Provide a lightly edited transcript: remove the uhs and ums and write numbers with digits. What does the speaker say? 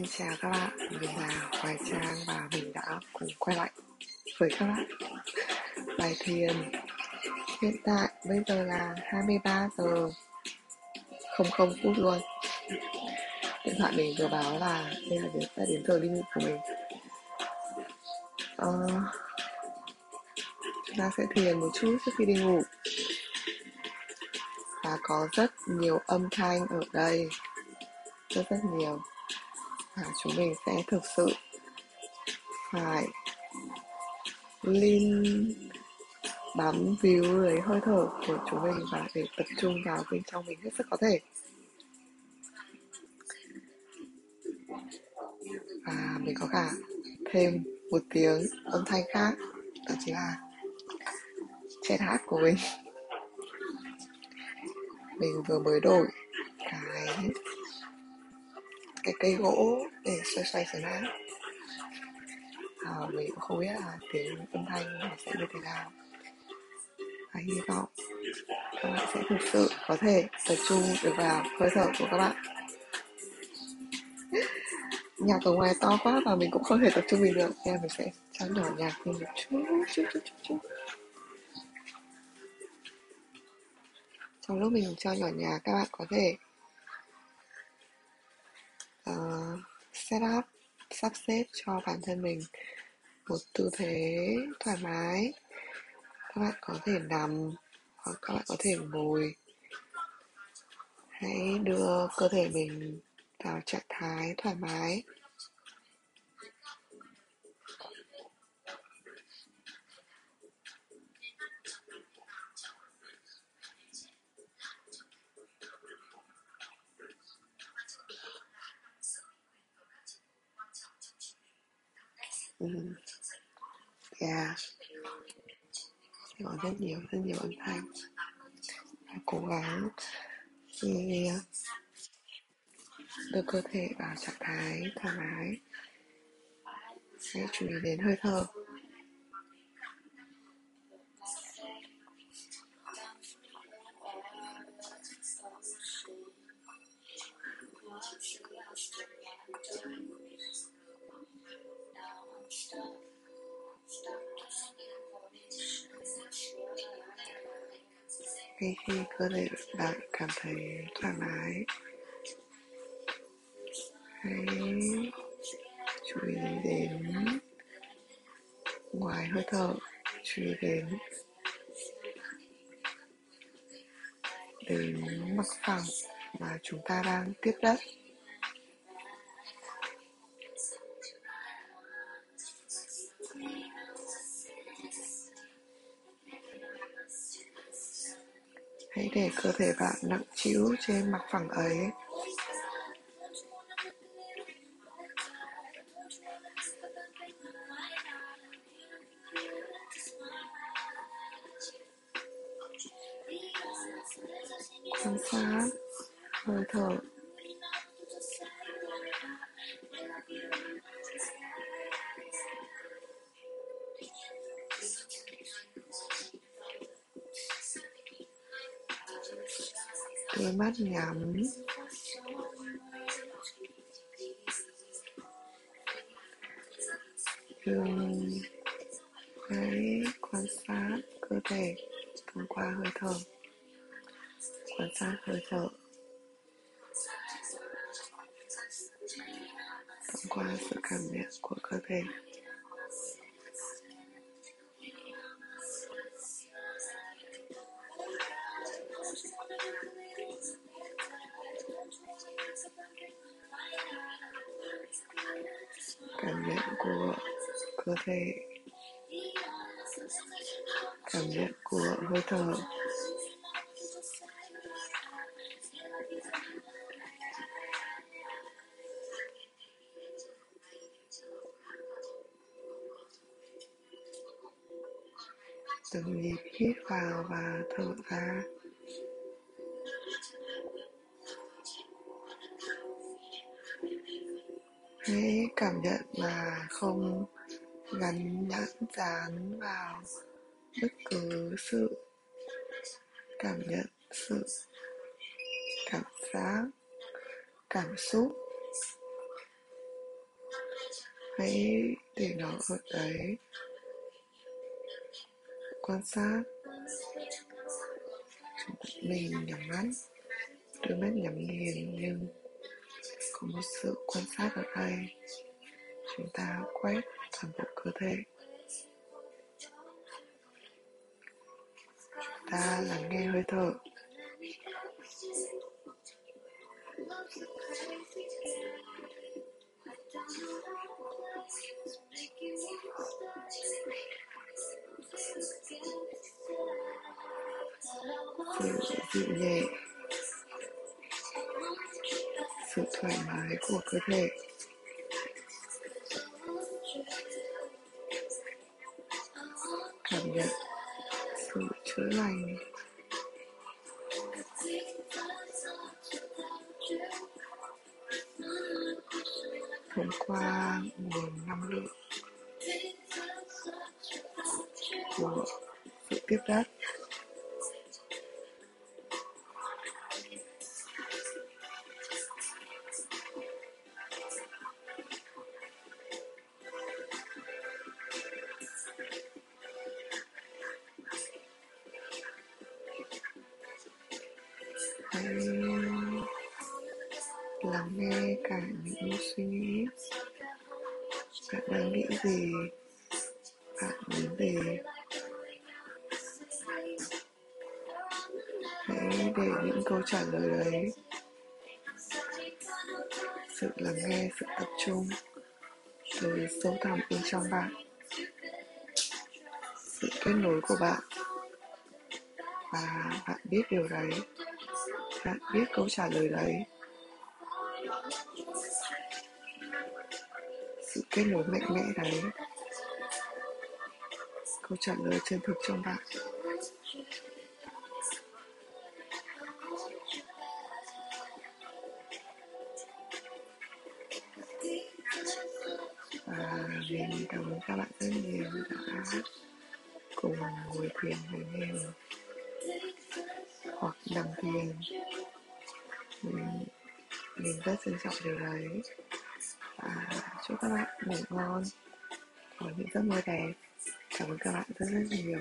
Xin chào các bạn, mình là Hoài Trang và mình đã cùng quay lại với các bạn bài thiền. Hiện tại bây giờ là 23:00 luôn. Điện thoại mình vừa báo là đây là đến giờ limit của mình. Chúng ta sẽ thiền một chút trước khi đi ngủ. Và có rất nhiều âm thanh ở đây, rất nhiều. Chúng mình sẽ thực sự phải bám víu lấy hơi thở của chúng mình và để tập trung vào bên trong mình hết sức có thể. Và mình có cả thêm một tiếng âm thanh khác, đó chính là chén hát của mình. Mình vừa mới đổi cái cây gỗ để xoay sườn hát. Mình cũng không biết là tiếng âm thanh nó sẽ như thế nào. Và hy vọng các bạn sẽ thực sự có thể tập trung được vào hơi thở của các bạn. Nhạc ở ngoài to quá và mình cũng không thể tập trung mình được, nên mình sẽ cho nhỏ nhạc thêm một chút. Trong lúc mình cho nhỏ nhạc, các bạn có thể set up, sắp xếp cho bản thân mình một tư thế thoải mái. Các bạn có thể nằm hoặc các bạn có thể ngồi. Hãy đưa cơ thể mình vào trạng thái thoải mái. Có rất nhiều âm thanh. Cố gắng khi đưa cơ thể vào trạng thái thoải mái. Hãy chú ý đến hơi thở. Khi cơ thể bạn cảm thấy thoải mái, hãy chú ý đến ngoài hơi thở, chú ý đến mặt phẳng mà chúng ta đang tiếp đất. Hãy để cơ thể bạn nặng trĩu trên mặt phẳng ấy. Quan sát hơi thở. Đôi mắt nhắm, hãy quan sát cơ thể thông qua hơi thở, quan sát hơi thở thông qua sự cảm nhận của cơ thể. Cảm nhận của cơ thể, cảm nhận của hơi thở. Từng nhịp hít vào và thở ra. Hãy cảm nhận mà không gắn nhãn dán vào bất cứ sự cảm nhận, sự cảm giác, cảm xúc Hãy để nó ở đấy, quan sát. Mình nhắm mắt, đôi mắt nhắm nghiền nhưng có một sự quan sát ở đây. Chúng ta quét toàn bộ cơ thể, chúng ta lắng nghe hơi thở. Sự dịu nhẹ, sự thoải mái của cơ thể. Cảm nhận sự chữa lành. Thông qua nguồn năng lượng của sự tiếp đất, lắng nghe cả những suy nghĩ. Bạn đang nghĩ gì? Bạn muốn gì? Hãy để những câu trả lời đấy. Sự lắng nghe, sự tập trung từ sâu thẳm bên trong bạn, sự kết nối của bạn. Và bạn biết điều đấy, bạn biết câu trả lời đấy. Sự kết nối mạnh mẽ đấy, câu trả lời chân thực trong bạn. Và mình cảm ơn các bạn rất nhiều đã cùng ngồi thiền với mình hoặc nằm thiền. Mình rất trân trọng điều đấy. Và chúc các bạn ngủ ngon, có những giấc mơ đẹp. Cảm ơn các bạn rất nhiều.